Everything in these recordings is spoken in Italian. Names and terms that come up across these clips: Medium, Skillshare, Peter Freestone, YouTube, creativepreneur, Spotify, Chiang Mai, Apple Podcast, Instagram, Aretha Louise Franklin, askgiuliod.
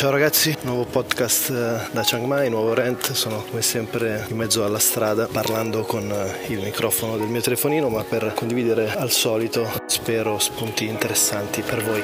Ciao ragazzi, nuovo podcast da Chiang Mai, nuovo rant. Sono come sempre in mezzo alla strada parlando con il microfono del mio telefonino, ma per condividere al solito, spero, spunti interessanti per voi.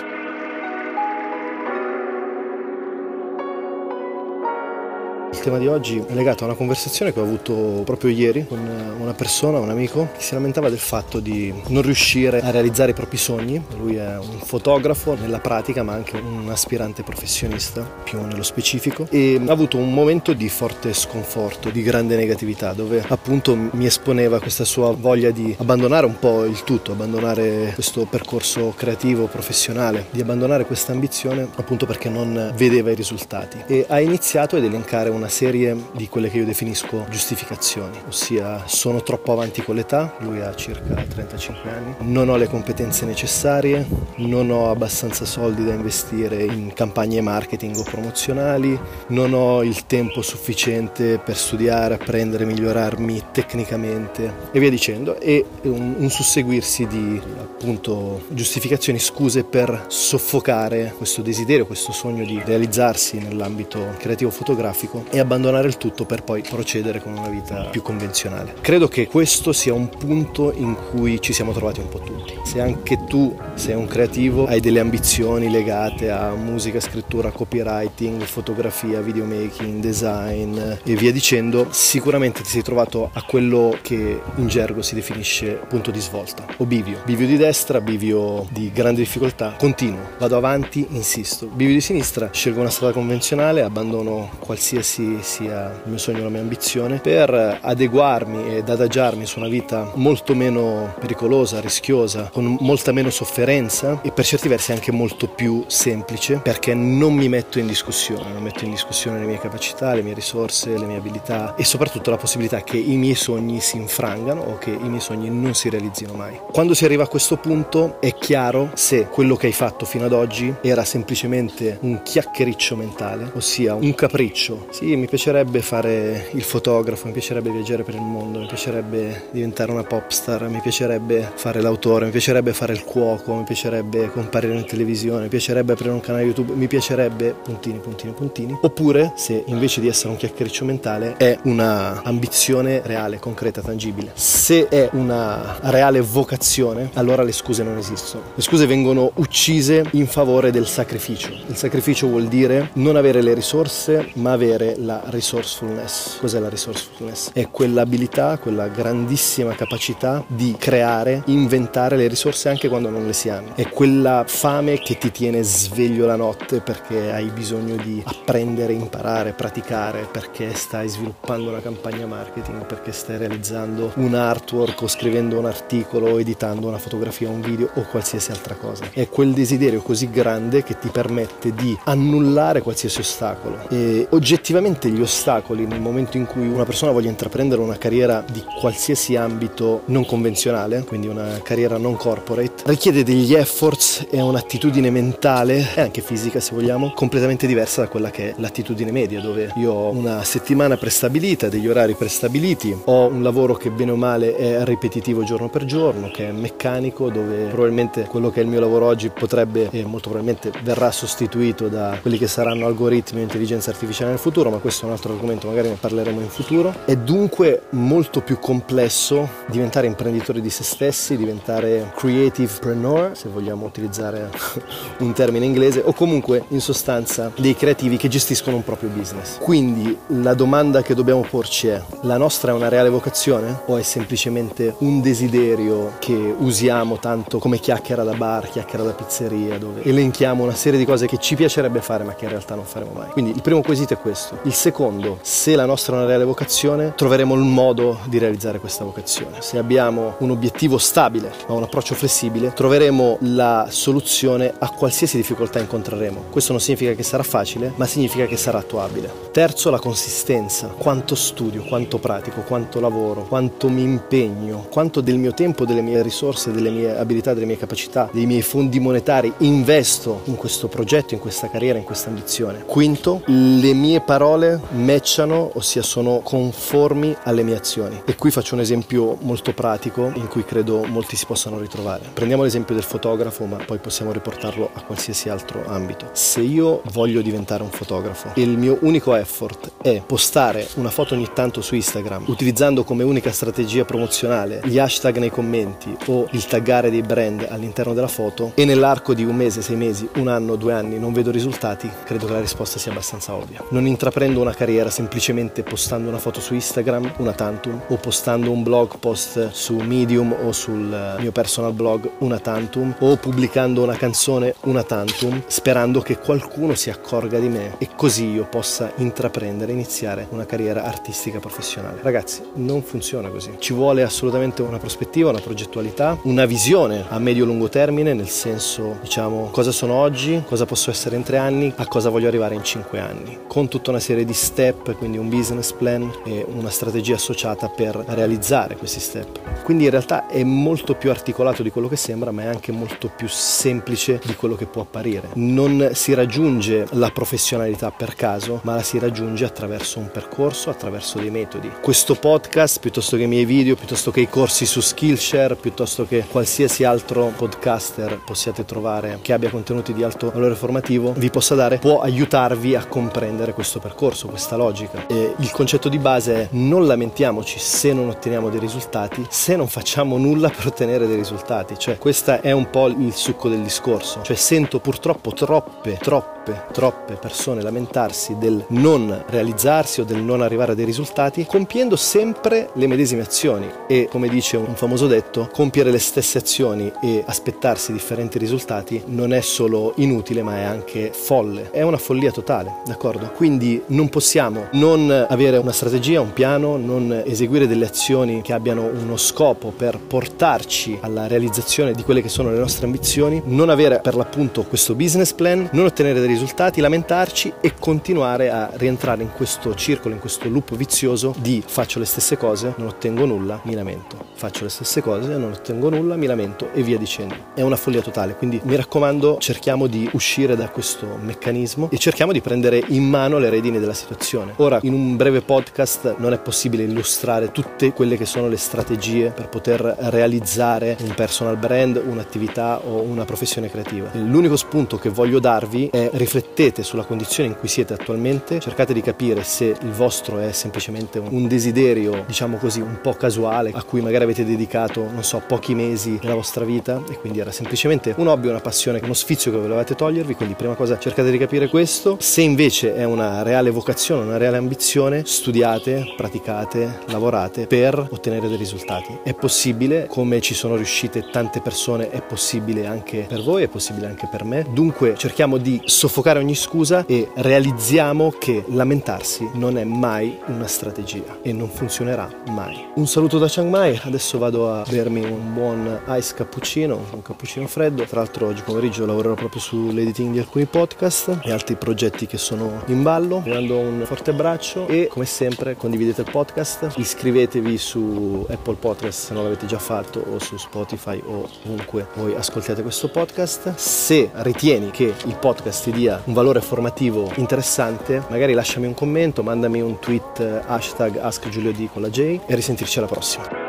Il tema di oggi è legato a una conversazione che ho avuto proprio ieri con una persona, un amico, che si lamentava del fatto di non riuscire a realizzare i propri sogni. Lui è un fotografo nella pratica, ma anche un aspirante professionista, più nello specifico, e ha avuto un momento di forte sconforto, di grande negatività, dove appunto mi esponeva questa sua voglia di abbandonare un po' il tutto, abbandonare questo percorso creativo, professionale, di abbandonare questa ambizione appunto perché non vedeva i risultati. E ha iniziato ad elencare una serie di quelle che io definisco giustificazioni, ossia sono troppo avanti con l'età, lui ha circa 35 anni, non ho le competenze necessarie, non ho abbastanza soldi da investire in campagne marketing o promozionali, non ho il tempo sufficiente per studiare, apprendere, migliorarmi tecnicamente e via dicendo, e un susseguirsi di appunto giustificazioni, scuse per soffocare questo desiderio, questo sogno di realizzarsi nell'ambito creativo fotografico e abbandonare il tutto per poi procedere con una vita più convenzionale. Credo che questo sia un punto in cui ci siamo trovati un po' tutti. Se anche tu sei un creativo, hai delle ambizioni legate a musica, scrittura, copywriting, fotografia, videomaking, design e via dicendo, sicuramente ti sei trovato a quello che in gergo si definisce punto di svolta o bivio. Bivio di destra, bivio di grande difficoltà, continuo, vado avanti, insisto. Bivio di sinistra, scelgo una strada convenzionale, abbandono qualsiasi sia il mio sogno, la mia ambizione, per adeguarmi ed adagiarmi su una vita molto meno pericolosa, rischiosa, con molta meno sofferenza e per certi versi anche molto più semplice, perché non mi metto in discussione, non metto in discussione le mie capacità, le mie risorse, le mie abilità e soprattutto la possibilità che i miei sogni si infrangano o che i miei sogni non si realizzino mai. Quando si arriva a questo punto è chiaro se quello che hai fatto fino ad oggi era semplicemente un chiacchiericcio mentale, ossia un capriccio. Sì, mi piacerebbe fare il fotografo, mi piacerebbe viaggiare per il mondo, mi piacerebbe diventare una pop star, mi piacerebbe fare l'autore, mi piacerebbe fare il cuoco, mi piacerebbe comparire in televisione, mi piacerebbe aprire un canale YouTube, mi piacerebbe ... Oppure, se invece di essere un chiacchiericcio mentale, è una ambizione reale, concreta, tangibile. Se è una reale vocazione, allora le scuse non esistono. Le scuse vengono uccise in favore del sacrificio. Il sacrificio vuol dire non avere le risorse, ma avere la resourcefulness. Cos'è la resourcefulness? È quell'abilità, quella grandissima capacità di creare, inventare le risorse anche quando non le si hanno. È quella fame che ti tiene sveglio la notte perché hai bisogno di apprendere, imparare, praticare, perché stai sviluppando una campagna marketing, perché stai realizzando un artwork o scrivendo un articolo o editando una fotografia, un video o qualsiasi altra cosa. È quel desiderio così grande che ti permette di annullare qualsiasi ostacolo. E oggettivamente gli ostacoli, nel momento in cui una persona voglia intraprendere una carriera di qualsiasi ambito non convenzionale, quindi una carriera non corporate, richiede degli efforts e un'attitudine mentale e anche fisica, se vogliamo, completamente diversa da quella che è l'attitudine media, dove io ho una settimana prestabilita, degli orari prestabiliti, ho un lavoro che bene o male è ripetitivo giorno per giorno, che è meccanico, dove probabilmente quello che è il mio lavoro oggi potrebbe e molto probabilmente verrà sostituito da quelli che saranno algoritmi e intelligenza artificiale nel futuro, ma questo è un altro argomento, magari ne parleremo in futuro. È dunque molto più complesso diventare imprenditori di se stessi, diventare creativepreneur, se vogliamo utilizzare un termine inglese, o comunque in sostanza dei creativi che gestiscono un proprio business. Quindi la domanda che dobbiamo porci è: la nostra è una reale vocazione o è semplicemente un desiderio che usiamo tanto come chiacchiera da bar, chiacchiera da pizzeria, dove elenchiamo una serie di cose che ci piacerebbe fare ma che in realtà non faremo mai? Quindi il primo quesito è questo. Il secondo: se la nostra è una reale vocazione, troveremo il modo di realizzare questa vocazione. Se abbiamo un obiettivo stabile ma un approccio flessibile, troveremo la soluzione a qualsiasi difficoltà incontreremo. Questo non significa che sarà facile, ma significa che sarà attuabile. Terzo, la consistenza. Quanto studio, quanto pratico, quanto lavoro, quanto mi impegno, quanto del mio tempo, delle mie risorse, delle mie abilità, delle mie capacità, dei miei fondi monetari investo in questo progetto, in questa carriera, in questa ambizione. Quinto, le mie parole parole matchano, ossia sono conformi alle mie azioni. E qui faccio un esempio molto pratico in cui credo molti si possano ritrovare. Prendiamo l'esempio del fotografo, ma poi possiamo riportarlo a qualsiasi altro ambito. Se io voglio diventare un fotografo e il mio unico effort è postare una foto ogni tanto su Instagram, utilizzando come unica strategia promozionale gli hashtag nei commenti o il taggare dei brand all'interno della foto, e nell'arco di un mese, 6 mesi, un anno, 2 anni non vedo risultati, credo che la risposta sia abbastanza ovvia. Non intraprendo una carriera semplicemente postando una foto su Instagram, una tantum, o postando un blog post su Medium o sul mio personal blog, una tantum, o pubblicando una canzone, una tantum, sperando che qualcuno si accorga di me e così io possa iniziare una carriera artistica professionale. Ragazzi, non funziona così. Ci vuole assolutamente una prospettiva, una progettualità, una visione a medio-lungo termine, nel senso, diciamo, cosa sono oggi, cosa posso essere in 3 anni, a cosa voglio arrivare in 5 anni, con tutta una serie di step, quindi un business plan e una strategia associata per realizzare questi step. Quindi in realtà è molto più articolato di quello che sembra, ma è anche molto più semplice di quello che può apparire. Non si raggiunge la professionalità per caso, ma la si raggiunge attraverso un percorso, attraverso dei metodi. Questo podcast, piuttosto che i miei video, piuttosto che i corsi su Skillshare, piuttosto che qualsiasi altro podcaster possiate trovare che abbia contenuti di alto valore formativo vi possa dare, può aiutarvi a comprendere questo percorso, questa logica. E il concetto di base è: non lamentiamoci se non otteniamo dei risultati, se non facciamo nulla per ottenere dei risultati. Cioè, questa è un po' il succo del discorso. Cioè, sento purtroppo troppe persone lamentarsi del non realizzarsi o del non arrivare a dei risultati, compiendo sempre le medesime azioni. E come dice un famoso detto, compiere le stesse azioni e aspettarsi differenti risultati non è solo inutile, ma è anche folle, è una follia totale, d'accordo? Quindi non possiamo non avere una strategia, un piano, non eseguire delle azioni che abbiano uno scopo per portarci alla realizzazione di quelle che sono le nostre ambizioni, non avere per l'appunto questo business plan, non ottenere dei risultati, lamentarci e continuare a rientrare in questo circolo, in questo loop vizioso di faccio le stesse cose, non ottengo nulla, mi lamento, faccio le stesse cose, non ottengo nulla, mi lamento, e via dicendo. È una follia totale. Quindi mi raccomando, cerchiamo di uscire da questo meccanismo e cerchiamo di prendere in mano le redini della situazione. Ora, in un breve podcast non è possibile illustrare tutte quelle che sono le strategie per poter realizzare un personal brand, un'attività o una professione creativa. L'unico spunto che voglio darvi è: riflettete sulla condizione in cui siete attualmente, cercate di capire se il vostro è semplicemente un desiderio, diciamo così, un po' casuale, a cui magari avete dedicato, non so, pochi mesi della vostra vita e quindi era semplicemente un hobby, una passione, uno sfizio che volevate togliervi. Quindi prima cosa cercate di capire questo. Se invece è una reale vocazione, una reale ambizione, studiate, praticate, lavorate per ottenere dei risultati. È possibile, come ci sono riuscite tante persone, è possibile anche per voi, è possibile anche per me. Dunque cerchiamo di soffocare ogni scusa e realizziamo che lamentarsi non è mai una strategia e non funzionerà mai. Un saluto da Chiang Mai, adesso vado a bermi un buon ice cappuccino, un cappuccino freddo. Tra l'altro oggi pomeriggio lavorerò proprio sull'editing di alcuni podcast e altri progetti che sono in ballo. Vi mando un forte abbraccio e, come sempre, condividete il podcast, iscrivetevi su Apple Podcast se non l'avete già fatto, o su Spotify o ovunque voi ascoltate questo podcast. Se ritieni che il podcast ti dia un valore formativo interessante, magari lasciami un commento, mandami un tweet #askgiuliod con la J, e risentirci alla prossima.